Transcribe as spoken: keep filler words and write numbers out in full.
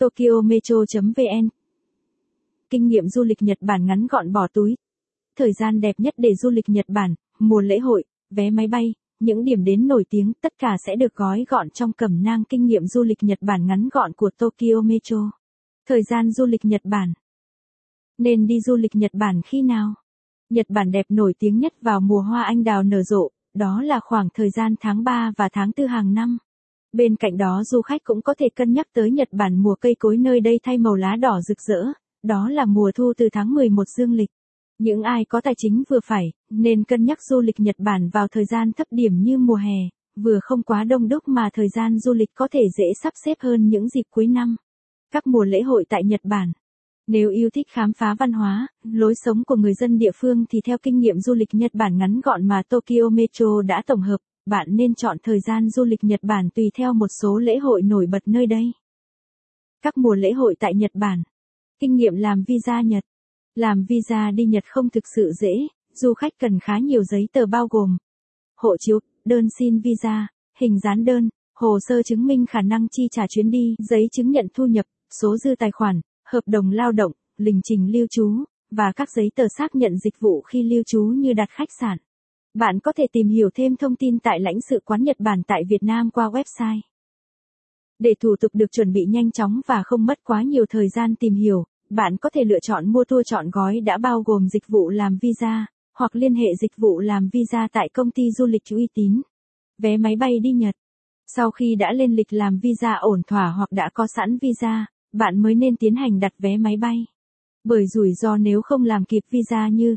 tokyometro chấm vn. Kinh nghiệm du lịch Nhật Bản ngắn gọn bỏ túi. Thời gian đẹp nhất để du lịch Nhật Bản, mùa lễ hội, vé máy bay, những điểm đến nổi tiếng, tất cả sẽ được gói gọn trong cẩm nang kinh nghiệm du lịch Nhật Bản ngắn gọn của Tokyo Metro. Thời gian du lịch Nhật Bản. Nên đi du lịch Nhật Bản khi nào? Nhật Bản đẹp nổi tiếng nhất vào mùa hoa anh đào nở rộ, đó là khoảng thời gian tháng ba và tháng tư hàng năm. Bên cạnh đó, du khách cũng có thể cân nhắc tới Nhật Bản mùa cây cối nơi đây thay màu lá đỏ rực rỡ, đó là mùa thu từ tháng mười một dương lịch. Những ai có tài chính vừa phải, nên cân nhắc du lịch Nhật Bản vào thời gian thấp điểm như mùa hè, vừa không quá đông đúc mà thời gian du lịch có thể dễ sắp xếp hơn những dịp cuối năm. Các mùa lễ hội tại Nhật Bản. Nếu yêu thích khám phá văn hóa, lối sống của người dân địa phương thì theo kinh nghiệm du lịch Nhật Bản ngắn gọn mà Tokyo Metro đã tổng hợp, bạn nên chọn thời gian du lịch Nhật Bản tùy theo một số lễ hội nổi bật nơi đây. Các mùa lễ hội tại Nhật Bản. Kinh nghiệm làm visa Nhật. Làm visa đi Nhật không thực sự dễ, du khách cần khá nhiều giấy tờ bao gồm hộ chiếu, đơn xin visa, hình dán đơn, hồ sơ chứng minh khả năng chi trả chuyến đi, giấy chứng nhận thu nhập, số dư tài khoản, hợp đồng lao động, lịch trình lưu trú, và các giấy tờ xác nhận dịch vụ khi lưu trú như đặt khách sạn. Bạn có thể tìm hiểu thêm thông tin tại lãnh sự quán Nhật Bản tại Việt Nam qua website. Để thủ tục được chuẩn bị nhanh chóng và không mất quá nhiều thời gian tìm hiểu, bạn có thể lựa chọn mua tour chọn gói đã bao gồm dịch vụ làm visa, hoặc liên hệ dịch vụ làm visa tại công ty du lịch uy tín. Vé máy bay đi Nhật. Sau khi đã lên lịch làm visa ổn thỏa hoặc đã có sẵn visa, bạn mới nên tiến hành đặt vé máy bay. Bởi rủi ro nếu không làm kịp visa như.